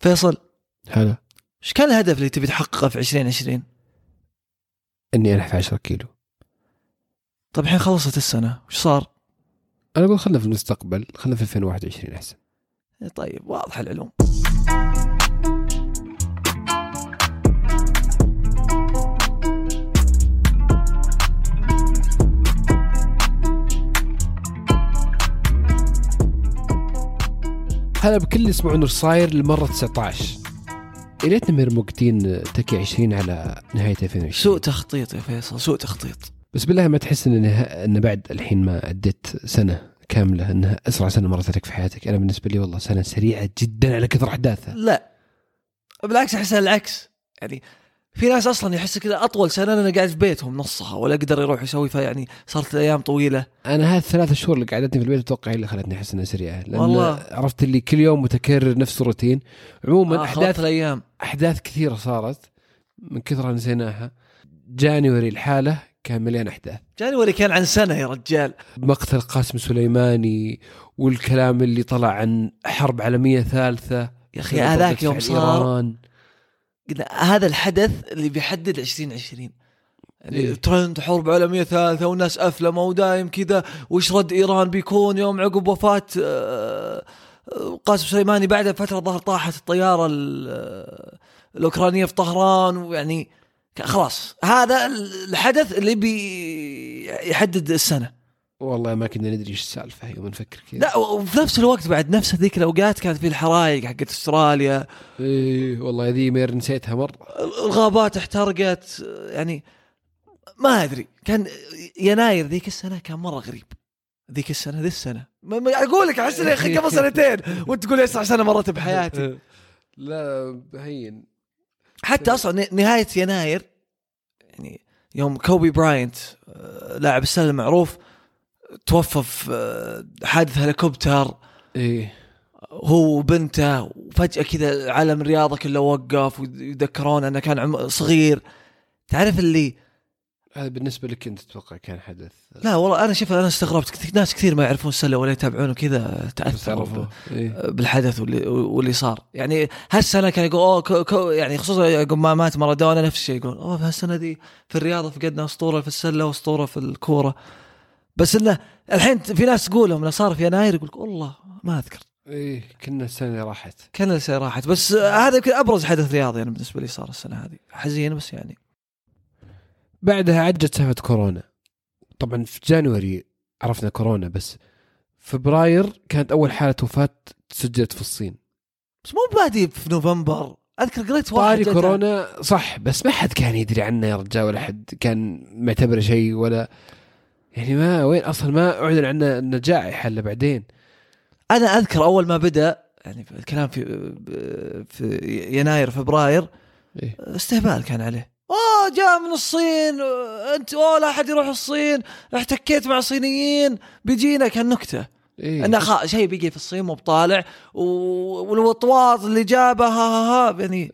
فيصل حلو، ايش كان الهدف اللي تبي تحققه في 2020؟ اني انحف 10 كيلو. طب الحين خلصت السنه، وش صار؟ انا اقول خلنا في المستقبل، خلنا في 2021 احسن. طيب واضح العلوم. هلا بكل يسمعون وش صاير للمرة 19. إليتنا مرمقتين تكي 20 على نهاية 2020. سوء تخطيط يا فيصل، سوء تخطيط. بس بالله ما تحس إن بعد الحين ما أديت سنة كاملة إنها أسرع سنة مرت لك في حياتك؟ أنا بالنسبة لي والله سنة سريعة جدا على كثر أحداثها. لا بالعكس، أحسها العكس. يعني في ناس أصلا يحس كذا أطول سنة أنا قاعد في بيتهم نصها ولا أقدر يروح يسوي فيها، يعني صارت الأيام طويلة. أنا هذه 3 شهور اللي قعدتني في البيت أتوقع هي اللي خلتني أحس إنها سريعة، لأن عرفت اللي كل يوم متكرر نفس الروتين. عموما أحداث الأيام، أحداث كثيرة صارت من كثرة نسيناها. جانوري الحالة كان مليان أحداث. جانوري كان عن سنة يا رجال، مقتل قاسم سليماني والكلام اللي طلع عن حرب عالمية ثالثة. يا أخي هذاك يوم صار هذا الحدث اللي بيحدد 2020 يعني ترند حرب عالمية ثالثة والناس أفلموا ودايم كذا، وش رد إيران بيكون يوم عقب وفاة قاسم سليماني. بعدها فترة ظهر طاحت الطيارة الأوكرانية في طهران، ويعني خلاص هذا الحدث اللي بيحدد السنة. والله ما كنا ندري ايش السالفة يوم نفكر كذا. لا وفي نفس الوقت بعد نفس هذيك الأوقات كانت في الحرائق حقت استراليا. ايه والله هذه ما نسيتها مرة. الغابات احترقت، يعني ما ادري. كان يناير ذيك السنة كان مرة غريب. ذيك السنة ذي السنة ما اقول لك احس اني قبل 2 سنين وانت تقول اسرع سنة مرت بحياتي. لا هين حتى اصلا نهاية يناير يعني يوم كوبي براينت لاعب السلة المعروف توفى في حادث هليكوبتر. إيه هو وبنته، وفجأة كذا عالم الرياضة كله وقف ويذكرون أنه كان صغير. تعرف اللي هذا بالنسبة لك أنت تتوقع كان حدث؟ لا والله أنا شوف، أنا استغربت ناس كثير ما يعرفون السلة ولا يتابعونه كذا تأثروا بالحدث واللي صار. يعني هالسنة كان يقول يعني خصوصا ما مات مارادونا نفس الشيء يقولون في هالسنة دي في الرياضة فقدنا أسطورة في السلة وأسطورة في الكورة. بس إنه الحين في ناس تقولهم إنه صار في يناير يقولك والله ما أذكر. إيه كنا السنة راحت، كنا السنة راحت. بس هذا يمكن أبرز حدث رياضي أنا بالنسبة لي صار السنة هذه، حزين بس يعني. بعدها عجت سالفة كورونا. طبعا في جانوري عرفنا كورونا، بس فبراير كانت أول حالة وفاة تسجلت في الصين. بس مو بادي في نوفمبر أذكر قريت واحد طاري كورونا صح، بس ما حد كان يدري عنه يا رجال، ولا حد كان معتبره شيء، ولا يعني ما وين أصلا ما أعلن عنا إنه جائحة إلا بعدين. أنا أذكر أول ما بدأ يعني الكلام في يناير فبراير إيه؟ استهبال كان عليه، جاء من الصين أنت، لا أحد يروح الصين، احتكيت مع صينيين بيجينا. كان نكتة إيه؟ أنه شيء بيجي في الصين مبطالع والوطواط اللي جابه يعني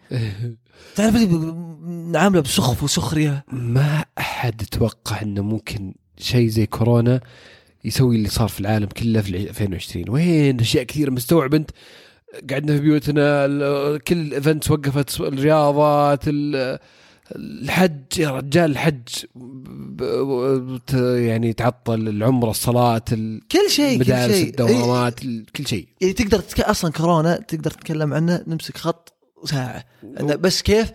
تعرف نعامله بسخف وسخرية. ما أحد توقع إنه ممكن شيء زي كورونا يسوي اللي صار في العالم كله في 2020. وين أشياء كثيرة مستوعب أنت، قعدنا في بيوتنا، كل إيفنتس وقفت، الرياضات، الحج يا رجال، الحج يعني تعطل، العمرة، الصلاة، كل شيء، المدارس، الدورات، كل شيء. يعني تقدر أصلا كورونا تقدر تتكلم عنه نمسك خط ساعة، بس كيف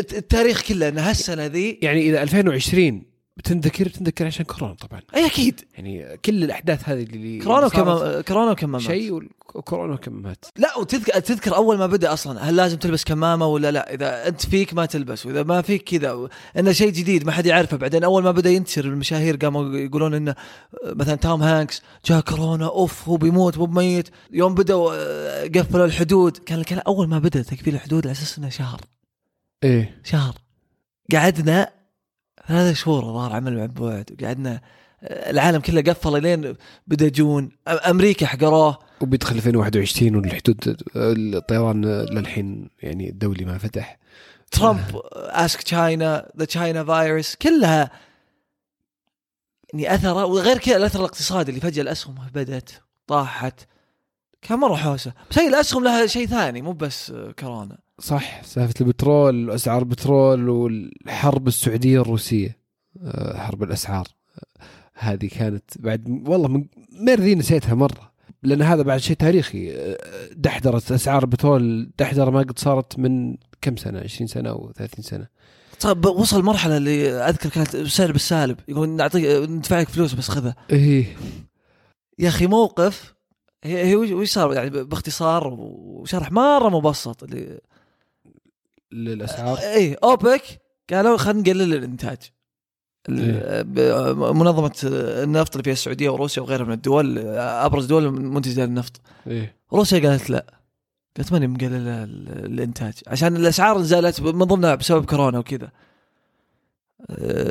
التاريخ كله ان هالسنه ذي يعني اذا 2020 بتنذكر عشان كورونا طبعا. اي اكيد يعني كل الاحداث هذه اللي كورونا وكمامة شيء، وكورونا وكمامات. لا وتذكر اول ما بدا اصلا هل لازم تلبس كمامه ولا لا، اذا انت فيك ما تلبس واذا ما فيك كذا، انه شيء جديد ما حد يعرفه. بعدين اول ما بدا ينتشر المشاهير قاموا يقولون انه مثلا توم هانكس جاء كورونا، اوف هو بيموت مو بميت. يوم بداوا قفلوا الحدود، كان الكلام اول ما بدا تقفيل الحدود على اساس انه شهر. إيه شهر قعدنا 3 شهور ظهر عمل مع بعد، وقعدنا العالم كله قفل لين بدأ جون. أمريكا حقراه وبيدخل 2021 والحدود الطيران للحين يعني الدولي ما فتح. ترامب ask China the China virus كلها يعني أثره. وغير كذا الأثر الاقتصادي اللي فجأة الأسهم بدأت طاحت. كان مرة حوسة. بس هي الأسهم لها شيء ثاني مو بس كورونا. صح, سالفة البترول وأسعار البترول والحرب السعودية الروسية, حرب الأسعار هذه كانت بعد والله مرة نسيتها مرة, لأن هذا بعد شيء تاريخي. دحدرت أسعار البترول دحدرة ما قد صارت من كم سنة, 20 سنة أو 30 سنة. طب وصل مرحلة اللي أذكر كانت سعر بالسالب, يقول نعطيك ندفعك فلوس بس خذها. إيه يا أخي موقف. هي وش صار يعني باختصار وشرح مرة مبسط اللي للأسعار. إيه أوبك قالوا خلينا نقلل الإنتاج. منظمة النفط اللي فيها السعودية وروسيا وغيرها من الدول, أبرز دول منتجة للنفط. إيه روسيا قالت لا, قلت ماني مقلل الإنتاج عشان الأسعار نزلت من ضمنها بسبب كورونا وكذا.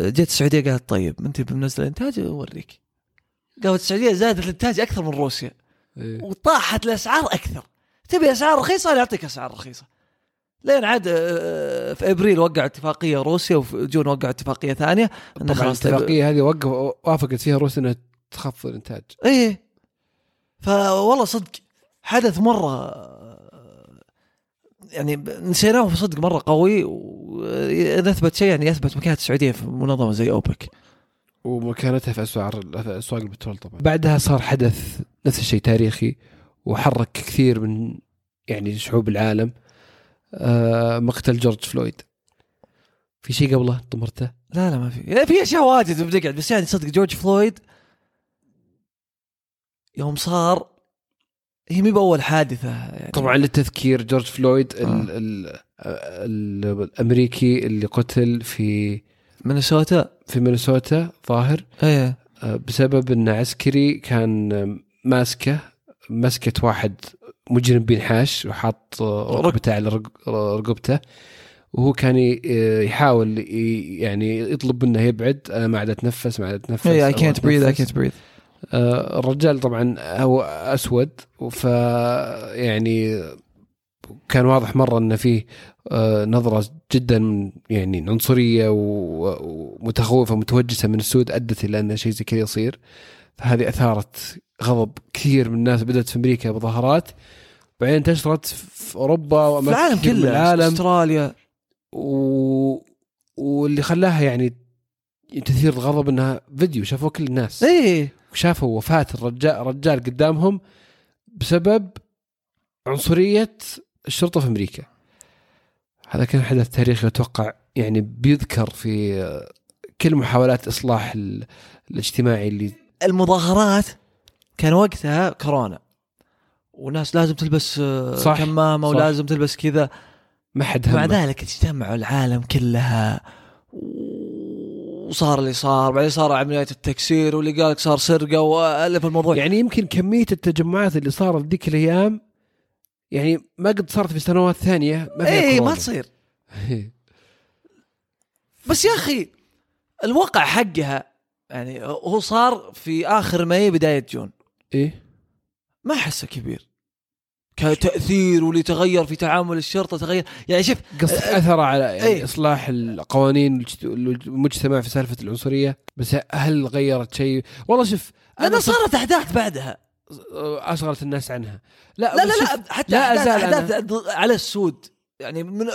جت السعودية قالت طيب أنت بمنزل الإنتاج أوريك. قالت السعودية زادت الإنتاج أكثر من روسيا. إيه وطاحت الأسعار أكثر. تبي أسعار رخيصة أنا أعطيك أسعار رخيصة. لين عاد في أبريل وقع اتفاقية روسيا, وجون وقع اتفاقية ثانية. طبعا الاتفاقية هذه وافقت فيها روسيا أنها تخفض الإنتاج. إيه فوالله صدق حدث مرة يعني نسيناه في صدق مرة قوي. وإذا أثبت شيء يعني يثبت مكانة السعودية في منظمة زي أوبك ومكانتها في أسواق البترول. طبعا بعدها صار حدث نفس الشيء تاريخي وحرك كثير من يعني شعوب العالم, مقتل جورج فلويد. في شيء قبله طمرته؟ لا ما في أشياء واجد بتقعد, بس يعني صدق جورج فلويد يوم صار هي مي بأول حادثة يعني. طبعا للتذكير جورج فلويد الأمريكي اللي قتل في مينيسوتا, ظاهر أيه. بسبب أن عسكري كان مسكت واحد مجرم بينحاش وحط ركبته على رقبته, وهو كان يحاول يعني يطلب منه يبعد, أنا ما عاد أتنفس أيه. I can't breathe. الرجال طبعا هو أسود, فيعني كان واضح مرة أن فيه نظرة جدا يعني عنصرية ومتخوفة متوجسة من السود, أدت إلى أن شيء زي كذا يصير. فهذه أثارت غضب كثير من الناس, بدأت في أمريكا بظاهرات, بعدين انتشرت في أوروبا وأماكن كثير من العالم, أستراليا, واللي خلاها يعني تثير الغضب أنها فيديو شافوه كل الناس. إيه شافوا وفاة الرجال قدامهم بسبب عنصرية الشرطة في أمريكا. هذا كان حدث تاريخي أتوقع يعني بيذكر في كل محاولات إصلاح الاجتماعي اللي المظاهرات كان وقتها كورونا, وناس لازم تلبس كمامة ولازم تلبس كذا, ما حد مع ذلك اجتمعوا العالم كلها وصار اللي صار. بعدين صار عملية التكسير واللي قالك صار سرقة وألف الموضوع. يعني يمكن كمية التجمعات اللي صارت ذيك الأيام يعني ما قد صارت في سنوات ثانية. ما إيه ما تصير. بس يا أخي الواقع حقها يعني هو صار في آخر ماي بداية جون. إيه ما حسه كبير كتأثير, واللي تغير في تعامل الشرطة تغير يعني شوف أثر على يعني ايه إصلاح القوانين والمجتمع في سالفة العنصرية. بس هل غيرت شيء؟ والله شوف أنا صارت أحداث بعدها أشغلت الناس عنها. لا حتى أحداث على السود يعني من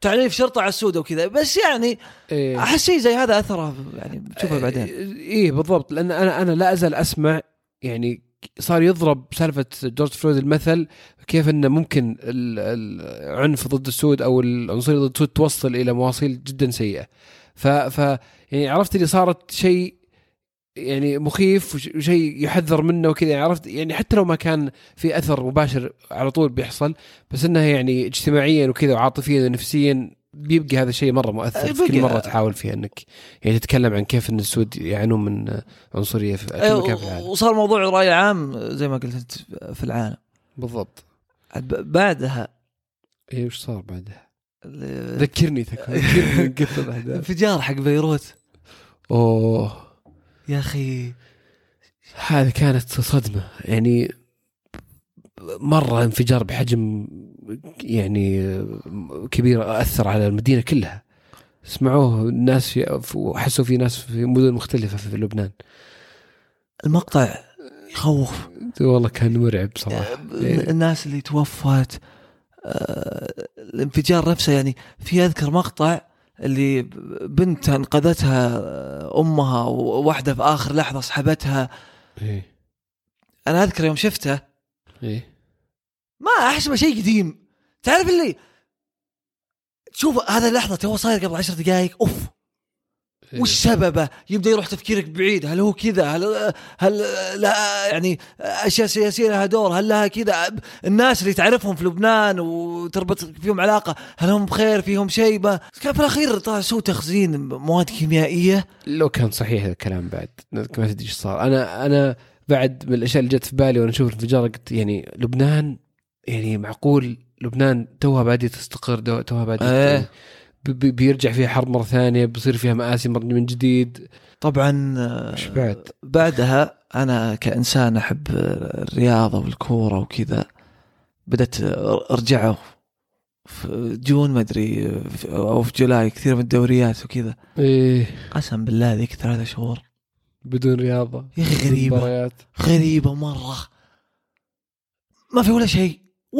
تعريف شرطة على السود وكذا, بس يعني ايه أحس شيء زي هذا أثره يعني بتشوفه بعدين. إيه بالضبط, لأن أنا لا أزال أسمع يعني صار يضرب سالفة جورج فلويد المثل كيف أنه ممكن العنف ضد السود أو العنصرية ضد السود توصل إلى مواصيل جدا سيئة. يعني عرفت اللي صارت شيء يعني مخيف وشيء يحذر منه وكذا يعني عرفت, يعني حتى لو ما كان في أثر مباشر على طول بيحصل, بس أنه يعني اجتماعيا وكذا وعاطفيا ونفسيا بيبقى هذا الشيء مرة مؤثر. كل مرة تحاول فيها أنك يعني تتكلم عن كيف أن السود يعانون من عنصرية في كل مكان في العالم. وصار موضوع رأي عام زي ما قلت في العالم. بالضبط. بعدها إيه وش صار بعدها؟ ذكرني قصة بعدها. انفجار حق بيروت. أوه يا أخي هذا كانت صدمة يعني مرة, انفجار بحجم يعني كبير أثر على المدينة كلها. سمعوه الناس وحسوا في ناس في مدن مختلفة في لبنان. المقطع يخوف والله. كان مرعب صراحة. الناس اللي توفت، الانفجار نفسه يعني. في أذكر مقطع اللي بنت انقذتها أمها، وواحدة في آخر لحظة صحبتها. أنا أذكر يوم شفته ما أحسب شيء قديم. تعرف اللي تشوف هذا اللحظة هو صاير قبل 10 دقائق، أوف وش سببه؟ يبدأ يروح تفكيرك بعيد. هل هو كذا؟ هل لا يعني أشياء سياسية لها دور؟ هل لها كذا؟ الناس اللي تعرفهم في لبنان وتربط فيهم علاقة، هل هم بخير؟ فيهم شيء؟ ما كان في الأخير طلع سوء تخزين مواد كيميائية. لو كان صحيح هذا الكلام بعد ما تدري إيش صار. أنا بعد من الأشياء اللي جت في بالي وأنا أشوف الانفجار، قلت يعني لبنان، يعني معقول لبنان توها بعد تستقر، توها بعد بيرجع فيها حرب مرة ثانية، بيصير فيها مآسي من جديد. طبعا بعدها أنا كإنسان أحب الرياضة والكورة وكذا، بدأت أرجعه في جون ما أدري أو في جولاي كثير من الدوريات وكذا. قسم بالله ذيك 3 شهور بدون رياضة غريبة، غريبة مرة. ما في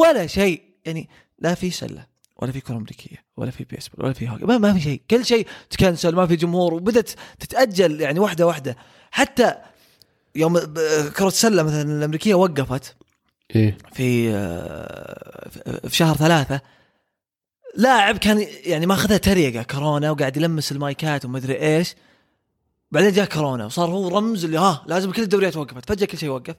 ولا شيء يعني، لا في سلة ولا في كرة أمريكية ولا في بيسبول ولا في هوكي، ما في شيء. كل شيء تكنسل، ما في جمهور، وبدت تتأجل يعني واحدة واحدة. حتى يوم كرة السلة مثلا الأمريكية وقفت في شهر 3، لاعب كان يعني ما أخذها تريقة كورونا وقاعد يلمس المايكات وما أدري إيش، بعدين جاء كورونا وصار هو رمز اللي لازم كل الدوريات وقفت فجأة، كل شيء وقف.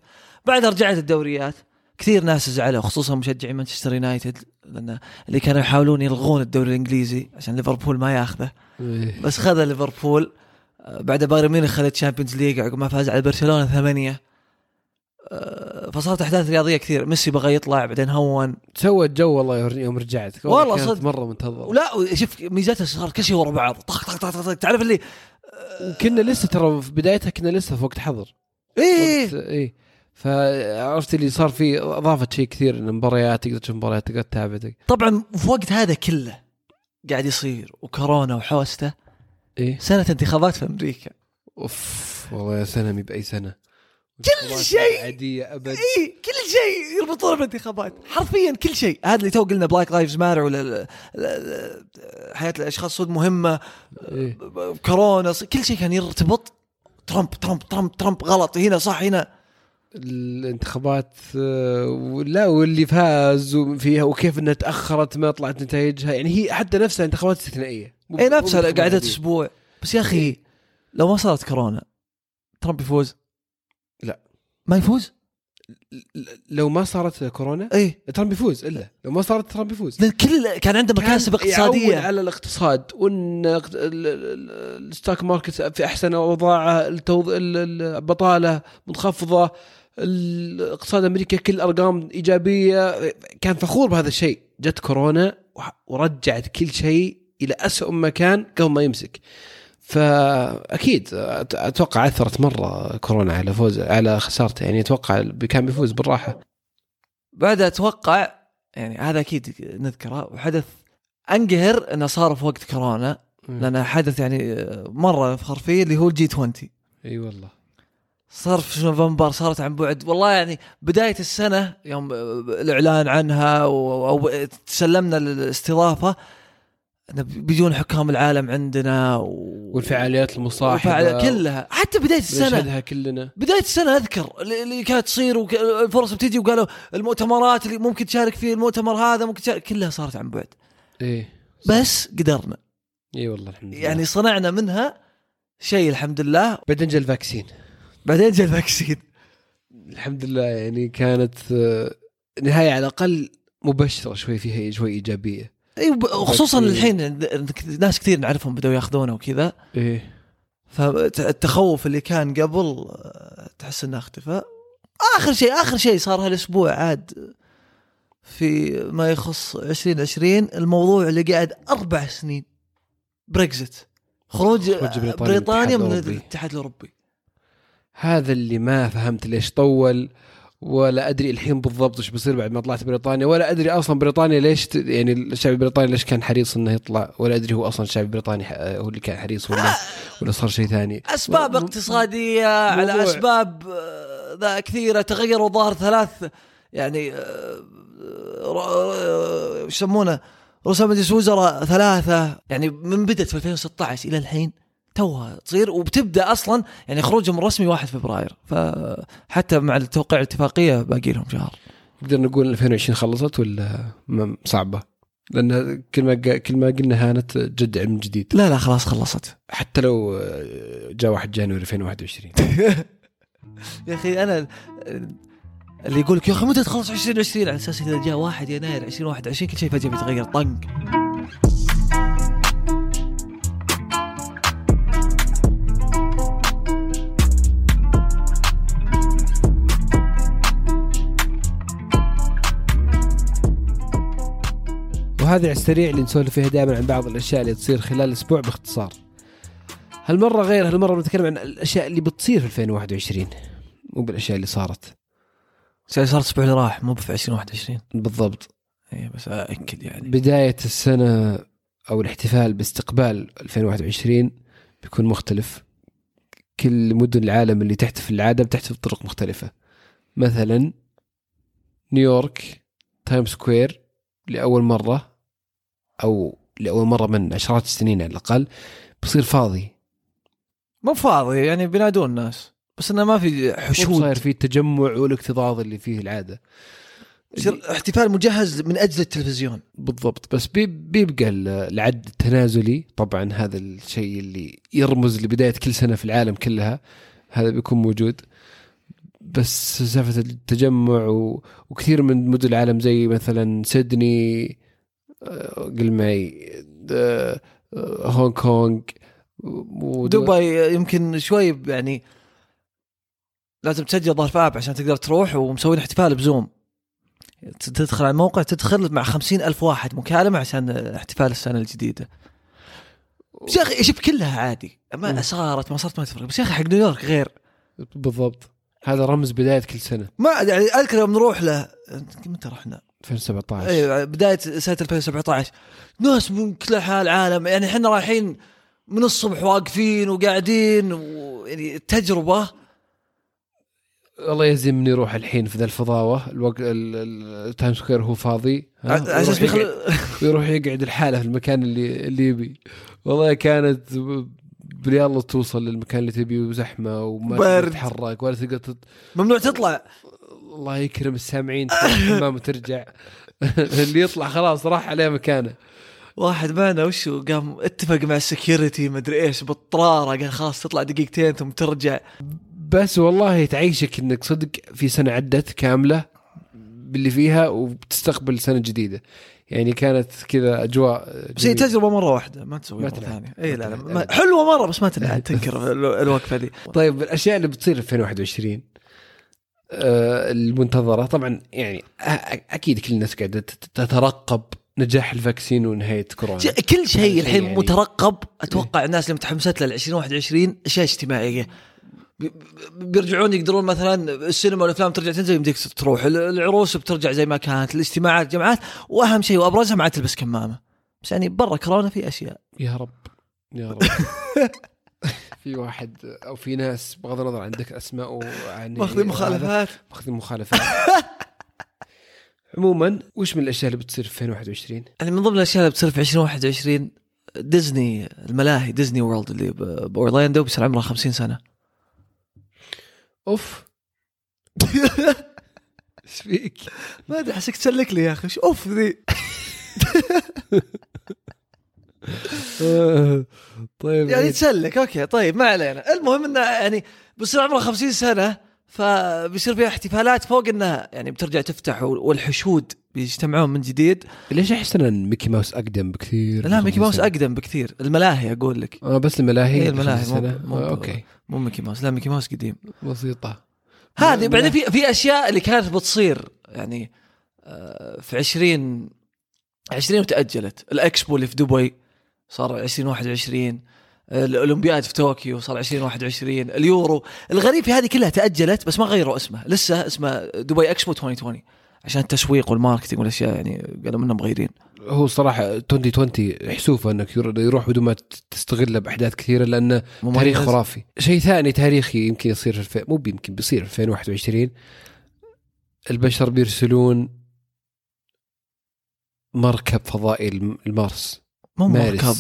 بعد رجعت الدوريات، كثير ناس زعلوا خصوصا مشجعي مانشستر يونايتد، لأن اللي كانوا يحاولون يلغون الدوري الإنجليزي عشان ليفربول ما ياخذه، بس خذ ليفربول. بعد بايرن ميونخ خذ الشامبيونز ليج عقب ما فاز على برشلونة 8. فصارت أحداث رياضية كثير. ميسي بغى يطلع بعدين هون، سوى الجو والله يوم رجعت، والله كانت مرة منتظرة. لا شوف ميزاتها، صار كل شيء ورا بعض، طق طق طق طق. تعرف اللي كنا لسه ترى في بدايتها، كنا لسه في وقت حظر. فعرفت اللي صار فيه أضافت شيء كثير، المباريات تقدر تشوف مباريات، تقدر تتابعك. طبعا في وقت هذا كله قاعد يصير وكورونا وحوسته. سنة انتخابات في أمريكا، أوف والله يا سنة، مي بأي سنة، كل شيء عادية أبد. كل شيء يربطونه بالانتخابات حرفيا، كل شيء. هذا اللي تو قلنا بلاك لايفز ماتر، ولا حياة الأشخاص السود مهمة. كورونا، كل شيء كان يرتبط ترامب ترامب ترامب ترامب، غلط هنا صح هنا. الانتخابات ولا واللي فاز وفيها، وكيف انها تاخرت ما طلعت نتائجها. يعني هي حتى نفسها انتخابات استثنائيه، نفسها قعدت اسبوع بس. يا اخي لو ما صارت كورونا ترامب يفوز؟ لا ما يفوز. لو ما صارت كورونا ترامب يفوز، الا لو ما صارت ترامب يفوز. الكل كان عنده مكاسب اقتصاديه على الاقتصاد، وان الستوك ماركت في احسن اوضاعه، البطاله منخفضه، الاقتصاد الامريكي كل ارقام ايجابيه، كان فخور بهذا الشيء. جت كورونا ورجعت كل شيء الى اسوء مكان قبل ما يمسك. فاكيد اتوقع اثرت مره كورونا على فوز على خسارته، يعني اتوقع كان بيفوز بالراحه. بعد اتوقع يعني هذا اكيد نذكره، وحدث انقهر انه صار في وقت كورونا، لانه حدث يعني مره يفخر فيه، اللي هو الجي 20. اي والله صار في نوفمبر، صارت عن بعد والله. يعني بداية السنة يوم الإعلان عنها أو تسلمنا الاستضافة، بيجون حكام العالم عندنا والفعاليات المصاحبة كلها. حتى بداية السنة كلنا، بداية السنة أذكر اللي كانت تصير والفرص بتيجي، وقالوا المؤتمرات اللي ممكن تشارك فيه، المؤتمر هذا ممكن تشارك، كلها صارت عن بعد. بس قدرنا. والله الحمد لله، يعني صنعنا منها شيء الحمد لله. بعدين جاء الفاكسين، الحمد لله. يعني كانت نهاية على الأقل مبشرة شوي، فيها شوي إيجابية. خصوصا الحين ناس كثير نعرفهم بدأوا يأخذونه وكذا. فالتخوف اللي كان قبل تحس إنه اختفى. آخر شيء صار هالأسبوع عاد في ما يخص 2020، الموضوع اللي قاعد 4 سنين، بريكزيت، خروج بريطانيا من الاتحاد الأوروبي. هذا اللي ما فهمت ليش طول، ولا أدري الحين بالضبط وش بيصير بعد ما طلعت بريطانيا، ولا أدري أصلا بريطانيا ليش يعني الشعب البريطاني ليش كان حريص إنه يطلع، ولا أدري هو أصلا الشعب البريطاني هو اللي كان حريص ولا صار شيء ثاني. أسباب اقتصادية على أسباب ذا كثيرة، تغيروا ظهر ثلاث يعني يسمونه رسم مجلس وزراء ثلاثة، يعني من بدأت في 2016 إلى الحين توها تصير، وبتبدأ أصلا يعني خروجهم رسمي 1 فبراير، فحتى مع التوقيع الاتفاقية باقي لهم شهر. نقدر نقول 2020 خلصت ولا صعبة؟ لأن كل ما قلنا هانت جد علم جديد. لا لا خلاص خلصت، حتى لو جاء 1 جانير 2021. يا أخي أنا اللي يقولك يا أخي متى تخلص 2020 على أساس إذا جاء 1 يناير 2021 كل شيء فجأة بيتغير طنق. وهذا على السريع اللي نسولف فيها دائما عن بعض الأشياء اللي تصير خلال الأسبوع باختصار. هالمرة غير، هالمرة بنتكلم عن الأشياء اللي بتصير في 2021 مو بالأشياء اللي صارت الأسبوع اللي راح، مو في 2021 بالضبط. إيه بس أكد يعني بداية السنة أو الاحتفال باستقبال 2021 بيكون مختلف. كل مدن العالم اللي تحتفل العادة بتحتفل بطرق مختلفة. مثلا نيويورك تايم سكوير لأول مرة من عشرات السنين على الأقل بصير فاضي، مو فاضي يعني بينادون الناس بس إنه ما في حشود، صاير في التجمع والاكتظاظ اللي فيه العادة، احتفال مجهز من أجل التلفزيون بالضبط. بس بيبقى العد التنازلي طبعا، هذا الشيء اللي يرمز لبداية كل سنة في العالم كلها، هذا بيكون موجود. بس سالفة التجمع وكثير من مدن العالم زي مثلا سيدني، قل معي هونغ كونغ، دبي يمكن شوي يعني لازم تسجل ظهر فاب عشان تقدر تروح، ومسوين احتفال بزوم، تدخل على الموقع تدخل مع 50,000 واحد مكالمة عشان احتفال السنة الجديدة. بس يا أخي شوف كلها عادي، ما صارت ما صارت ما تفرق. بس يا أخي حق نيويورك غير بالضبط، هذا رمز بداية كل سنة. ما يعني أذكر يوم نروح له، متى رحنا؟ 2017. أيوة بداية سنة 2017، ناس من كل حال العالم، يعني إحنا رايحين من الصبح واقفين وقاعدين يعني التجربة. الله يزمني روح الحين في ذا الفضاوة، الوقت التايم سكوير هو فاضي، يروح يقعد الحالة في المكان اللي يبي. والله كانت بالله توصل للمكان اللي تبيه وزحمة وما تتحرك ولا تقدر ممنوع تطلع. الله يكرم السامعين ما مترجع. اللي يطلع خلاص راح عليه مكانه. واحد معنا وشو قام اتفق مع السكيورتي مدري ايش بالطرارة، قال خلاص تطلع دقيقتين ثم ترجع. بس والله تعيشك انك صدق في سنة عدت كاملة باللي فيها وبتستقبل سنة جديدة. يعني كانت كذا أجواء شيء، تجربة مرة واحدة ما تسوي مرة ثانية. إيه لا لا حلوة مرة بس ما تنعاد تنكر الوقفة دي. طيب الأشياء اللي بتصير في 2021 المنتظرة طبعا، يعني أكيد كل الناس قاعدة تترقب نجاح الفاكسين ونهاية كورونا. كل شيء الحين يعني مترقب. أتوقع الناس اللي متحمسات لل 2021 أشياء اجتماعية بيرجعون يقدرون، مثلا السينما والأفلام ترجع تنزل، يمديك تروح العروس بترجع زي ما كانت، الاجتماعات جمعات، وأهم شيء وأبرزها ما تلبس كمامة. بس يعني برا كورونا في أشياء يا رب يا رب. في واحد أو في ناس بغض النظر عندك أسماء وعني مخالفات. عموما وش من الأشياء اللي بتصير في 2021؟ يعني من ضمن الأشياء اللي بتصير في 2021 ديزني، الملاهي ديزني وورلد اللي بأورلاندو بصير عمرها 50 سنة. اوف ايش فيك؟ ما ادري حسك تسلك لي يا اخي. اوف ذي. طيب يعني تسلك اوكي. طيب ما علينا، المهم انه يعني بصير عمره 50 سنه، فبيصير فيها احتفالات فوق انها يعني بترجع تفتح والحشود بيجتمعون من جديد. ليش احس ان ميكي ماوس اقدم بكثير؟ لا ميكي ماوس اقدم بكثير. الملاهي اقول لك بس الملاهي اوكي، مو ميكي ماوس، لا ميكي ماوس قديم بسيطه هذه. بعدين في اشياء اللي كانت بتصير يعني في 2020 وتاجلت. الاكسبو اللي في دبي صار 2021، الاولمبياد في طوكيو صار 2021، اليورو. الغريب في هذه كلها تاجلت بس ما غيروا اسمها، لسه اسمها دبي اكسبو 2020 عشان التسويق والماركتينج والأشياء، يعني قالوا منهم مغيرين. هو صراحة 2020 حسوفة أنك يروح بدون ما تستغله بأحداث كثيرة لأنه تاريخ خرافي. شيء ثاني تاريخي يمكن يصير في بيصير 2021 البشر بيرسلون مركب فضائي المارس. مو مركب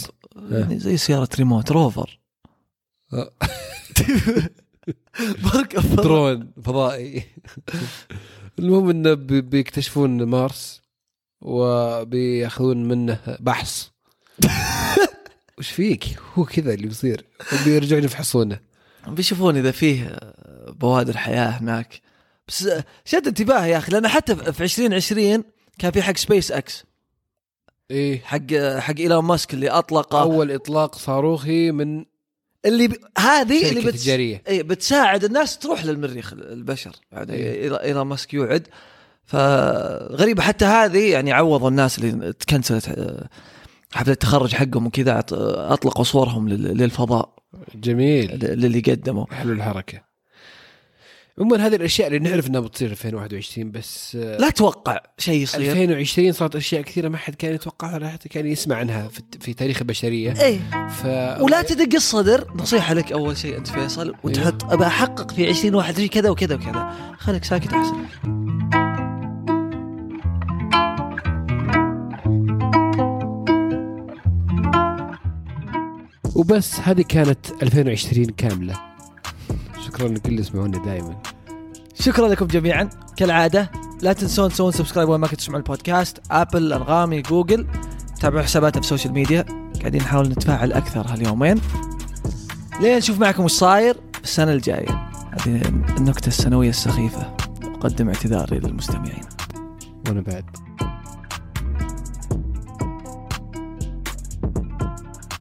يعني زي سيارة ريموت روفر مركب درون فضائي. المهم أنه بيكتشفون مارس وبيأخذون منه بحث. وش فيك هو كذا اللي بيصير، وبيرجعون يفحصونه بيشوفون إذا فيه بوادر حياة هناك. بس شد انتباه يا أخي لأن حتى في 2020 كان في حق سبيس أكس إيه حق إيلون ماسك اللي أطلق أول إطلاق صاروخي من اللي هذه اللي بتساعد الناس تروح للمريخ. البشر يعني إيلون ماسك يوعد فغريبة حتى هذه يعني عوضوا الناس اللي تكنسلت حفلة التخرج حقهم وكذا أطلقوا صورهم للفضاء. جميل للي قدموا حلو الحركة. عموما هذه الأشياء اللي نعرف أنها بتصير 2021 بس لا توقع شيء يصير. 2020 صارت أشياء كثيرة ما حد كان يتوقعها ولا حتى كان يسمع عنها في تاريخ البشرية. أي ولا تدق الصدر. نصيحة لك أول شيء أنت فيصل وتحط أبى أحقق في 2021 كذا وكذا وكذا. خليك ساكت أحسن. وبس هذه كانت 2020 كاملة. شكرا لكل اللي يسمعونا دائما. شكرا لكم جميعا كالعادة. لا تنسون تسوون سبسكرايب وين ما كنتوا تسمعوا البودكاست، آبل، أنغامي، جوجل. تابعوا حساباتنا في السوشيال ميديا، قاعدين نحاول نتفاعل أكثر هاليومين. لين نشوف معكم وش صاير السنة الجاية. هذه النكتة السنوية السخيفة أقدم اعتذاري للمستمعين. وأنا بعد